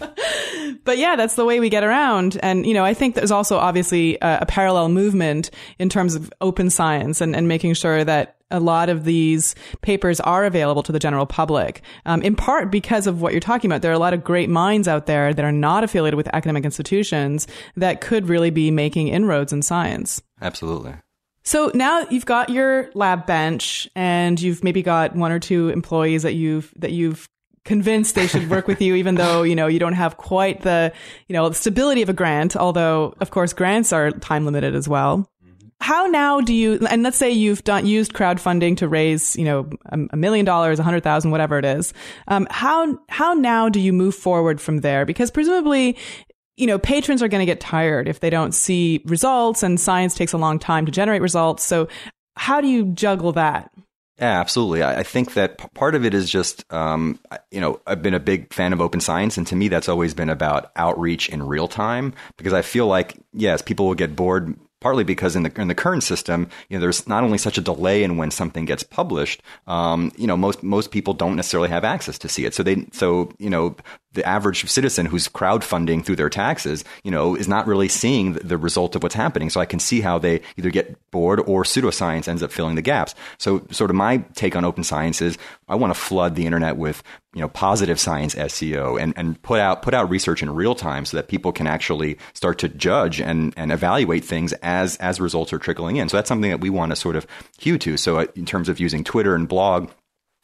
But yeah, that's the way we get around. And, you know, I think there's also obviously a, a parallel movement in terms of open science and, and making sure that a lot of these papers are available to the general public, um, in part because of what you're talking about. There are a lot of great minds out there that are not affiliated with academic institutions that could really be making inroads in science. Absolutely. So now you've got your lab bench and you've maybe got one or two employees that you've, that you've convinced they should work with you, even though, you know, you don't have quite the, you know, stability of a grant, although of course grants are time limited as well. How now do you, and let's say you've done, used crowdfunding to raise, you know, a million dollars, a hundred thousand, whatever it is. Um, how, how now do you move forward from there? Because presumably, you know, patrons are going to get tired if they don't see results and science takes a long time to generate results. So how do you juggle that? Yeah, absolutely. I think that p- part of it is just, um, you know, I've been a big fan of open science. And to me, that's always been about outreach in real time, because I feel like, yes, people will get bored partly because in the in the current system, you know, there's not only such a delay in when something gets published, um, you know, most most people don't necessarily have access to see it. So they so, you know, the average citizen who's crowdfunding through their taxes, you know, is not really seeing the result of what's happening. So I can see how they either get bored or pseudoscience ends up filling the gaps. So sort of my take on open science is I want to flood the internet with, you know, positive science S E O and, and put out put out research in real time so that people can actually start to judge and, and evaluate things as as results are trickling in. So that's something that we want to sort of hew to. So in terms of using Twitter and blog,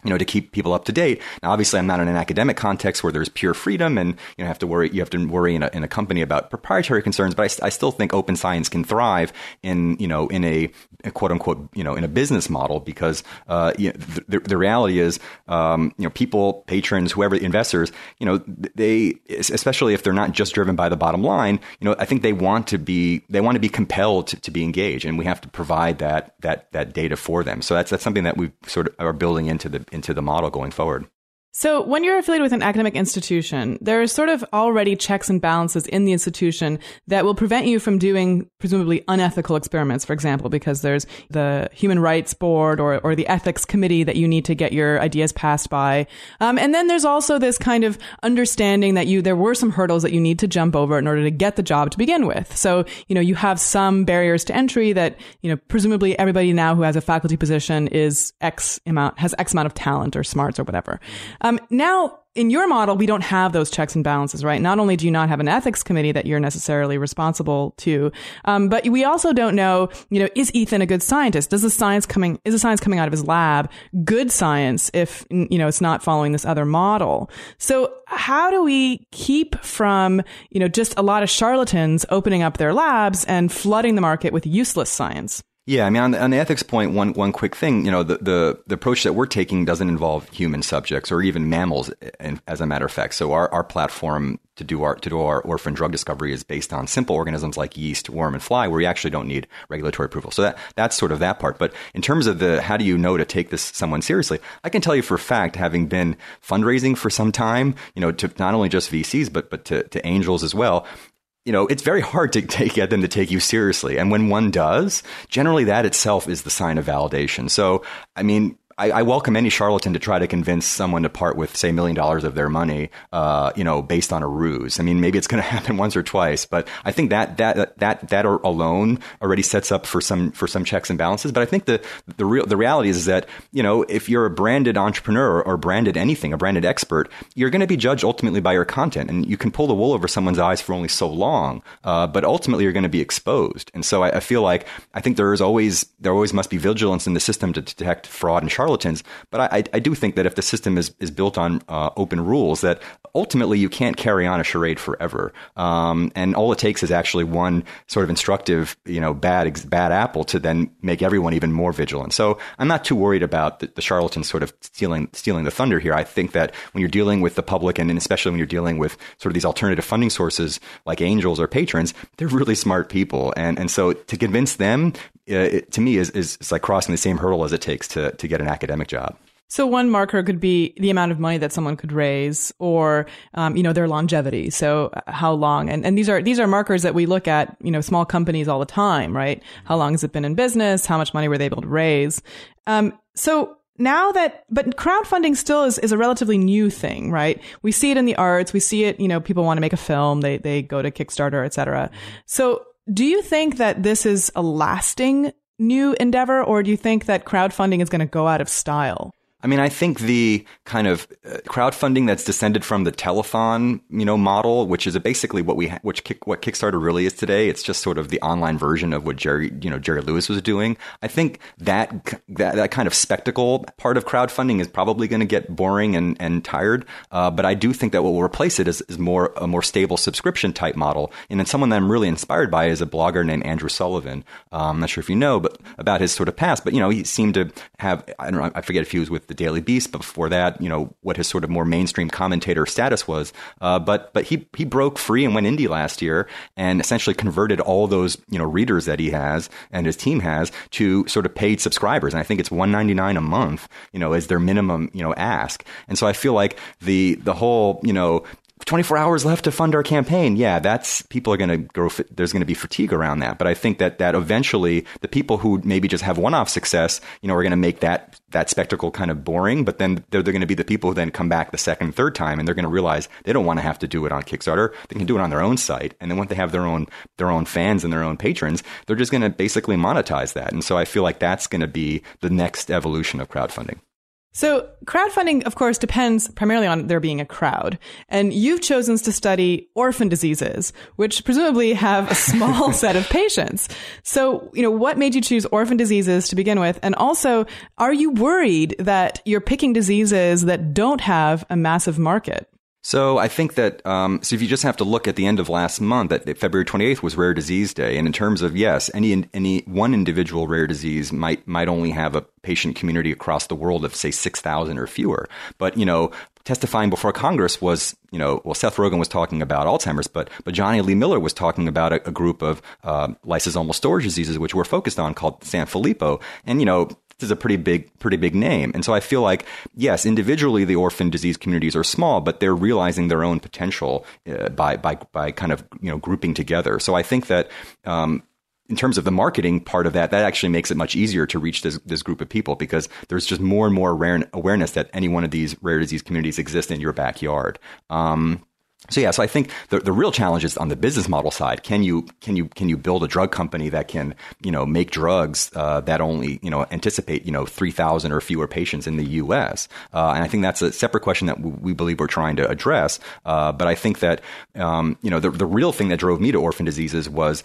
you know, to keep people up to date. Now, obviously, I'm not in an academic context where there's pure freedom, and you know, have to worry. You have to worry in a, in a company about proprietary concerns. But I, st- I still think open science can thrive in you know in a, a quote unquote you know in a business model because uh, you know, the, the reality is um, you know people, patrons, whoever, investors, you know they, especially if they're not just driven by the bottom line, you know I think they want to be they want to be compelled to, to be engaged, and we have to provide that that that data for them. So that's that's something that we sort of are building into the into the model going forward. So when you're affiliated with an academic institution, there are sort of already checks and balances in the institution that will prevent you from doing presumably unethical experiments, for example, because there's the human rights board or, or the ethics committee that you need to get your ideas passed by. Um, and then there's also this kind of understanding that you there were some hurdles that you need to jump over in order to get the job to begin with. So, you know, you have some barriers to entry that, you know, presumably everybody now who has a faculty position is X amount, has X amount of talent or smarts or whatever. Um, now, in your model, we don't have those checks and balances, right? Not only do you not have an ethics committee that you're necessarily responsible to, um, but we also don't know, you know, is Ethan a good scientist? Does the science coming, is the science coming out of his lab good science if, you know, it's not following this other model? So how do we keep from, you know, just a lot of charlatans opening up their labs and flooding the market with useless science? Yeah, I mean, on the, on the ethics point, one one quick thing, you know, the, the, the approach that we're taking doesn't involve human subjects or even mammals, as a matter of fact. So our, our platform to do our to do our orphan drug discovery is based on simple organisms like yeast, worm, and fly, where you actually don't need regulatory approval. So that that's sort of that part. But in terms of the how do you know to take this someone seriously, I can tell you for a fact, having been fundraising for some time, you know, to not only just V Cs, but but to, to angels as well. You know, it's very hard to take, get them to take you seriously. And when one does, generally that itself is the sign of validation. So, I mean, I, I welcome any charlatan to try to convince someone to part with, say, a million dollars of their money, uh, you know, based on a ruse. I mean, maybe it's going to happen once or twice, but I think that that that that alone already sets up for some for some checks and balances. But I think the the real the reality is that, you know, if you're a branded entrepreneur or branded anything, a branded expert, you're going to be judged ultimately by your content, and you can pull the wool over someone's eyes for only so long. Uh, but ultimately, you're going to be exposed. And so I, I feel like I think there is always there always must be vigilance in the system to detect fraud and charlatans. Charlatans, but I, I do think that if the system is, is built on uh, open rules, that ultimately you can't carry on a charade forever. Um, and all it takes is actually one sort of instructive, you know, bad bad apple to then make everyone even more vigilant. So I'm not too worried about the, the charlatans sort of stealing stealing the thunder here. I think that when you're dealing with the public, and especially when you're dealing with sort of these alternative funding sources like angels or patrons, they're really smart people, and and so to convince them, uh, it, to me, is is it's like crossing the same hurdle as it takes to to get an academic job. So one marker could be the amount of money that someone could raise, or um, you know, their longevity. So how long? And and these are these are markers that we look at, you know, small companies all the time, right? How long has it been in business? How much money were they able to raise? Um, so. Now that, but crowdfunding still is, is a relatively new thing, right? We see it in the arts. We see it, you know, people want to make a film. They, they go to Kickstarter, et cetera. So do you think that this is a lasting new endeavor, or do you think that crowdfunding is going to go out of style? I mean, I think the kind of crowdfunding that's descended from the telethon, you know, model, which is basically what we, ha- which kick, what Kickstarter really is today. It's just sort of the online version of what Jerry, you know, Jerry Lewis was doing. I think that that, that kind of spectacle part of crowdfunding is probably going to get boring and and tired. Uh, but I do think that what will replace it is is more a more stable subscription type model. And then someone that I'm really inspired by is a blogger named Andrew Sullivan. Um, I'm not sure if you know, but about his sort of past. But you know, he seemed to have I don't know, I forget if he was with The Daily Beast, but before that, you know, what his sort of more mainstream commentator status was. Uh, but but he he broke free and went indie last year, and essentially converted all those, you know, readers that he has and his team has to sort of paid subscribers. And I think it's one ninety-nine a month, you know, as their minimum, you know, ask. And so I feel like the the whole, you know, twenty-four hours left to fund our campaign. Yeah, that's, people are going to grow, there's going to be fatigue around that. But I think that that eventually the people who maybe just have one-off success, you know, are going to make that that spectacle kind of boring. But then they're, they're going to be the people who then come back the second, third time, and they're going to realize they don't want to have to do it on Kickstarter. They can do it on their own site. And then once they have their own, their own fans and their own patrons, they're just going to basically monetize that. And so I feel like that's going to be the next evolution of crowdfunding. So crowdfunding, of course, depends primarily on there being a crowd. And you've chosen to study orphan diseases, which presumably have a small set of patients. So, you know, what made you choose orphan diseases to begin with? And also, are you worried that you're picking diseases that don't have a massive market? So I think that, um, so if you just have to look at the end of last month, that February twenty-eighth was Rare Disease Day. And in terms of, yes, any any one individual rare disease might might only have a patient community across the world of, say, six thousand or fewer. But, you know, testifying before Congress was, you know, well, Seth Rogen was talking about Alzheimer's, but but Johnny Lee Miller was talking about a, a group of uh, lysosomal storage diseases, which we're focused on, called Sanfilippo. And, you know, is a pretty big, pretty big name. And so I feel like, yes, individually, the orphan disease communities are small, but they're realizing their own potential uh, by, by, by kind of, you know, grouping together. So I think that, um, in terms of the marketing part of that, that actually makes it much easier to reach this, this group of people, because there's just more and more rare awareness that any one of these rare disease communities exist in your backyard. Um, So yeah, so I think the the real challenge is on the business model side. Can you can you can you build a drug company that can, you know, make drugs uh, that only, you know, anticipate, you know, three thousand or fewer patients in the U S? Uh, and I think that's a separate question that w- we believe we're trying to address. Uh, but I think that um, you know, the the real thing that drove me to orphan diseases was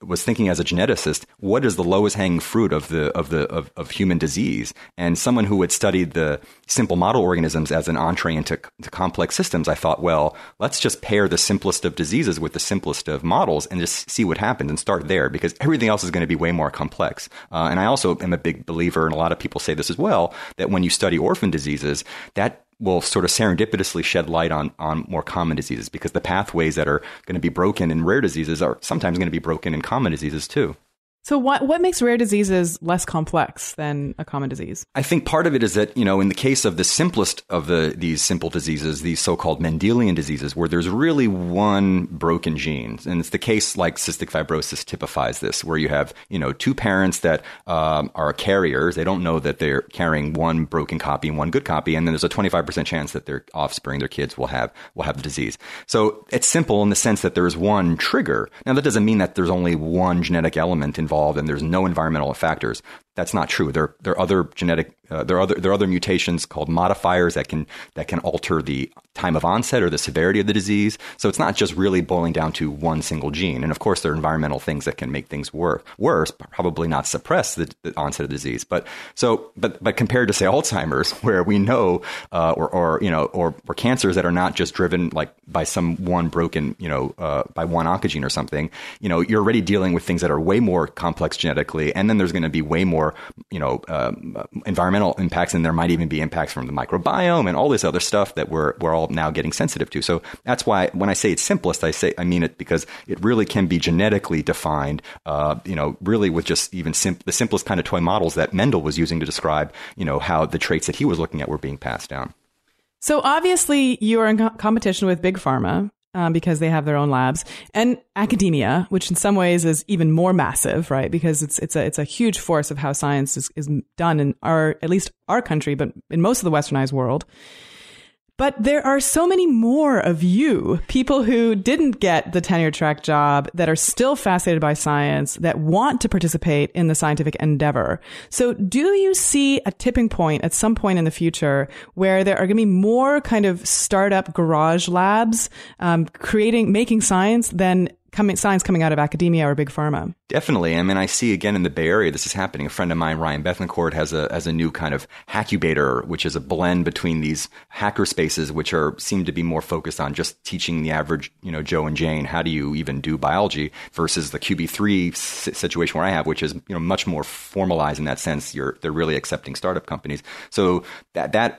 was thinking as a geneticist, what is the lowest hanging fruit of the of the of, of human disease? And someone who had studied the simple model organisms as an entree into to complex systems, I thought, well, let's Let's just pair the simplest of diseases with the simplest of models and just see what happens and start there, because everything else is going to be way more complex. Uh, and I also am a big believer, and a lot of people say this as well, that when you study orphan diseases, that will sort of serendipitously shed light on on more common diseases, because the pathways that are going to be broken in rare diseases are sometimes going to be broken in common diseases too. So what what makes rare diseases less complex than a common disease? I think part of it is that, you know, in the case of the simplest of the these simple diseases, these so-called Mendelian diseases, where there's really one broken gene, and it's the case like cystic fibrosis typifies this, where you have, you know, two parents that um, are carriers. They don't know that they're carrying one broken copy and one good copy, and then there's a twenty-five percent chance that their offspring, their kids, will have will have the disease. So it's simple in the sense that there is one trigger. Now, that doesn't mean that there's only one genetic element involved and there's no environmental factors. That's not true. There, there are other genetic, uh, there are other, there are other mutations called modifiers that can that can alter the time of onset or the severity of the disease. So it's not just really boiling down to one single gene. And of course, there are environmental things that can make things wor- worse, probably not suppress the, the onset of disease. But so, but but compared to, say, Alzheimer's, where we know, uh, or or you know, or, or cancers that are not just driven like by some one broken, you know, uh, by one oncogene or something. You know, you're already dealing with things that are way more complex genetically, and then there's going to be way more, you know, um, environmental impacts, and there might even be impacts from the microbiome and all this other stuff that we're we're all now getting sensitive to. So that's why when I say it's simplest, I say I mean it because it really can be genetically defined, uh, you know, really with just even sim- the simplest kind of toy models that Mendel was using to describe, you know, how the traits that he was looking at were being passed down. So obviously you are in co- competition with Big Pharma, Um, because they have their own labs, and academia, which in some ways is even more massive, right? Because it's it's a it's a huge force of how science is, is done in our, at least our country, but in most of the westernized world. But there are so many more of you, people who didn't get the tenure track job, that are still fascinated by science, that want to participate in the scientific endeavor. So do you see a tipping point at some point in the future where there are going to be more kind of startup garage labs, um, creating, making science than Coming, science coming out of academia or big pharma? Definitely. I mean, I see again in the Bay Area, this is happening. A friend of mine, Ryan Bethancourt, has a has a new kind of hackubator, which is a blend between these hacker spaces, which are seem to be more focused on just teaching the average, you know, Joe and Jane how do you even do biology, versus the Q B three situation where I have, which is, you know, much more formalized in that sense. You're they're really accepting startup companies. So that that.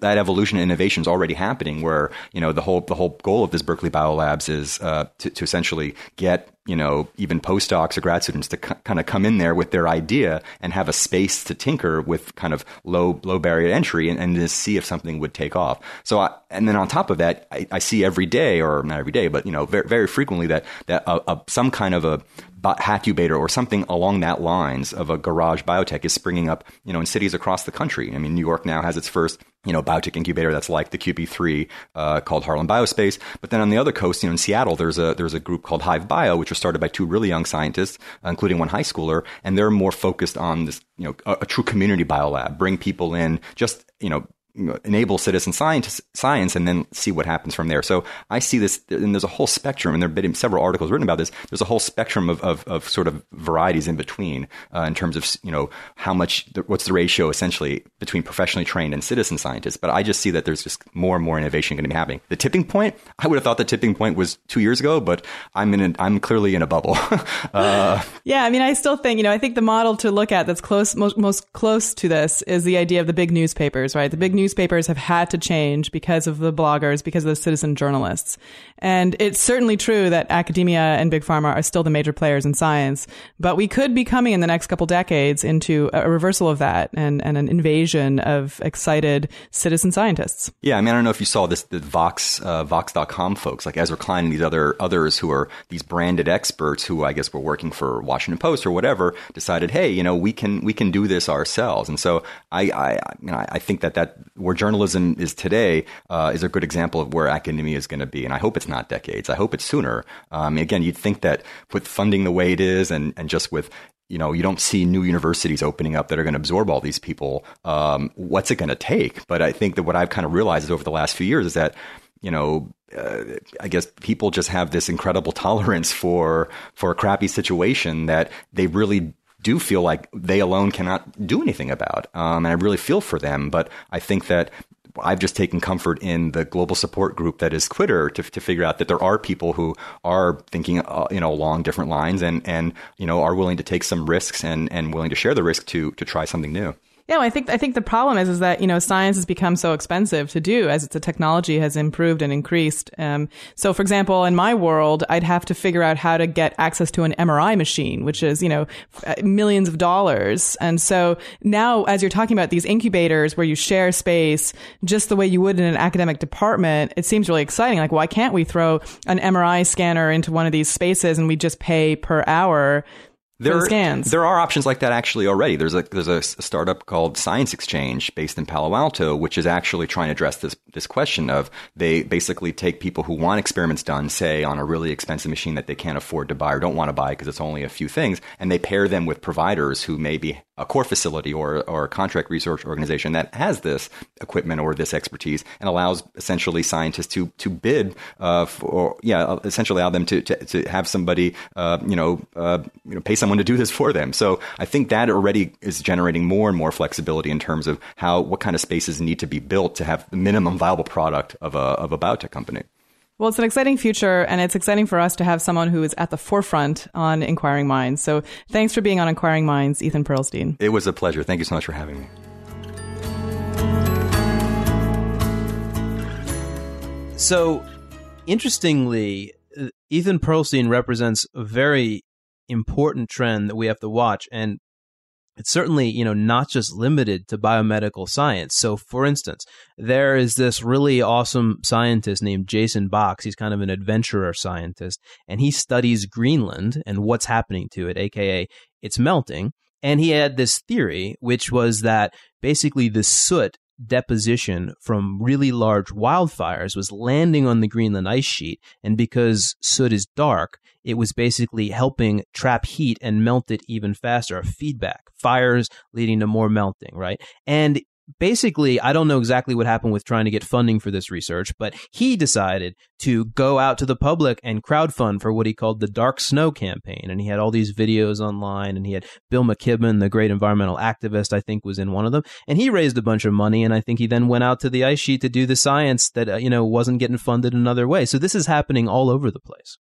that evolution and innovation is already happening, where, you know, the whole the whole goal of this Berkeley BioLabs is uh, to, to essentially get you know, even postdocs or grad students to c- kind of come in there with their idea and have a space to tinker with kind of low low barrier entry and, and to see if something would take off. So, I, and then on top of that, I, I see every day, or not every day, but, you know, very, very frequently that, that a, a, some kind of a hackubator or something along that lines of a garage biotech is springing up, you know, in cities across the country. I mean, New York now has its first, you know, biotech incubator that's like the Q B three uh, called Harlem Biospace. But then on the other coast, you know, in Seattle, there's a there's a group called Hive Bio, which was started by two really young scientists, including one high schooler, and they're more focused on this, you know, a, a true community biolab, bring people in, just, you know, enable citizen science, science, and then see what happens from there. So I see this, and there's a whole spectrum, and there have been several articles written about this. There's a whole spectrum of of, of sort of varieties in between uh, in terms of, you know, how much, what's the ratio essentially between professionally trained and citizen scientists. But I just see that there's just more and more innovation going to be happening. The tipping point, I would have thought the tipping point was two years ago, but I'm in, a, I'm clearly in a bubble. uh, yeah, I mean, I still think, you know, I think the model to look at that's close, most, most close to this is the idea of the big newspapers, right? The big news. Newspapers have had to change because of the bloggers, because of the citizen journalists. And it's certainly true that academia and big pharma are still the major players in science, but we could be coming in the next couple decades into a reversal of that and, and an invasion of excited citizen scientists. Yeah, I mean, I don't know if you saw this, the Vox, uh, Vox dot com folks, like Ezra Klein and these other others who are these branded experts who I guess were working for Washington Post or whatever, decided, hey, you know, we can we can do this ourselves. And so I I, you know, I think that that where journalism is today uh, is a good example of where academia is going to be. And I hope it's not decades. I hope it's sooner. Um, again, you'd think that with funding the way it is and, and just with, you know, you don't see new universities opening up that are going to absorb all these people. Um, what's it going to take? But I think that what I've kind of realized over the last few years is that, you know, Uh, I guess people just have this incredible tolerance for for a crappy situation that they really do feel like they alone cannot do anything about. Um, and I really feel for them. But I think that I've just taken comfort in the global support group that is Twitter to, to figure out that there are people who are thinking, uh, you know, along different lines and, and, you know, are willing to take some risks and, and willing to share the risk to to try something new. Yeah, well, I think I think the problem is is that, you know, science has become so expensive to do as its technology has improved and increased. Um, so, for example, in my world, I'd have to figure out how to get access to an M R I machine, which is, you know, millions of dollars. And so now, as you're talking about these incubators where you share space just the way you would in an academic department, it seems really exciting. Like, why can't we throw an M R I scanner into one of these spaces and we just pay per hour? There are, there are options like that actually already. There's a there's a startup called Science Exchange based in Palo Alto, which is actually trying to address this this question of they basically take people who want experiments done, say, on a really expensive machine that they can't afford to buy or don't want to buy because it's only a few things, and they pair them with providers who may be a core facility or or a contract research organization that has this equipment or this expertise and allows essentially scientists to to bid uh, for, yeah, essentially allow them to, to, to have somebody, uh, you know, uh, you know, pay someone to do this for them. So I think that already is generating more and more flexibility in terms of how, what kind of spaces need to be built to have the minimum viable product of a, of a biotech company. Well, it's an exciting future, and it's exciting for us to have someone who is at the forefront on Inquiring Minds. So thanks for being on Inquiring Minds, Ethan Perlstein. It was a pleasure. Thank you so much for having me. So, interestingly, Ethan Perlstein represents a very important trend that we have to watch, and it's certainly, you know, not just limited to biomedical science. So, for instance, there is this really awesome scientist named Jason Box. He's kind of an adventurer scientist, and he studies Greenland and what's happening to it, aka it's melting. And he had this theory, which was that basically the soot deposition from really large wildfires was landing on the Greenland ice sheet, and because soot is dark, it was basically helping trap heat and melt it even faster. Feedback, fires leading to more melting, right? And basically, I don't know exactly what happened with trying to get funding for this research, but he decided to go out to the public and crowdfund for what he called the Dark Snow Campaign. And he had all these videos online, and he had Bill McKibben, the great environmental activist, I think was in one of them. And he raised a bunch of money, and I think he then went out to the ice sheet to do the science that, you know, wasn't getting funded another way. So this is happening all over the place.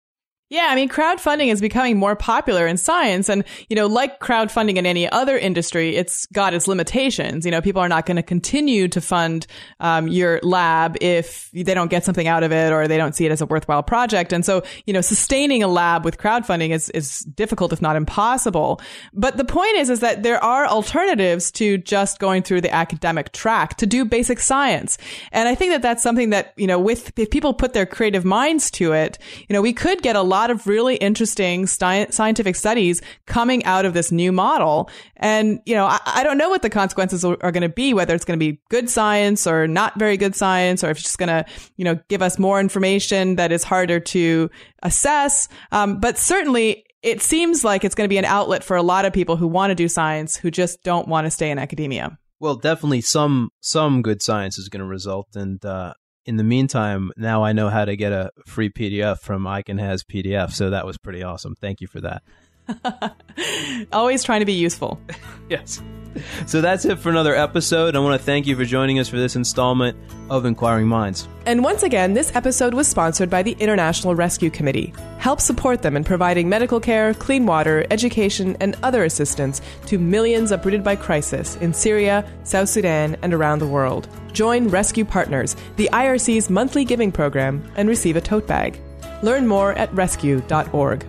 Yeah, I mean, crowdfunding is becoming more popular in science. And, you know, like crowdfunding in any other industry, it's got its limitations. You know, people are not going to continue to fund um your lab if they don't get something out of it or they don't see it as a worthwhile project. And so, you know, sustaining a lab with crowdfunding is, is difficult, if not impossible. But the point is, is that there are alternatives to just going through the academic track to do basic science. And I think that that's something that, you know, with if people put their creative minds to it, you know, we could get a lot lot of really interesting scientific studies coming out of this new model. And, you know, I, I don't know what the consequences are, are going to be, whether it's going to be good science or not very good science, or if it's just going to, you know, give us more information that is harder to assess. Um, but certainly it seems like it's going to be an outlet for a lot of people who want to do science, who just don't want to stay in academia. Well, definitely some, some good science is going to result. And, uh, in the meantime, now I know how to get a free P D F from IconHas P D F. So that was pretty awesome. Thank you for that. Always trying to be useful. Yes. So that's it for another episode. I want to thank you for joining us for this installment of Inquiring Minds. And once again, this episode was sponsored by the International Rescue Committee. Help support them in providing medical care, clean water, education, and other assistance to millions uprooted by crisis in Syria, South Sudan, and around the world. Join Rescue Partners, the I R C's monthly giving program, and receive a tote bag. Learn more at rescue dot org.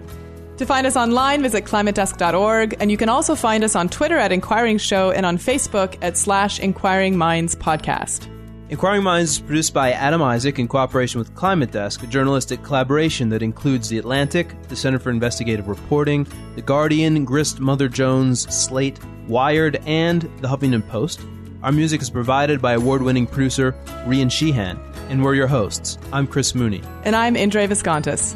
To find us online, visit climate desk dot org, and you can also find us on Twitter at Inquiring Show and on Facebook at slash Inquiring Minds Podcast. Inquiring Minds is produced by Adam Isaac in cooperation with Climate Desk, a journalistic collaboration that includes The Atlantic, the Center for Investigative Reporting, The Guardian, Grist, Mother Jones, Slate, Wired, and The Huffington Post. Our music is provided by award-winning producer Rian Sheehan, and we're your hosts. I'm Chris Mooney. And I'm Indre Viscontis.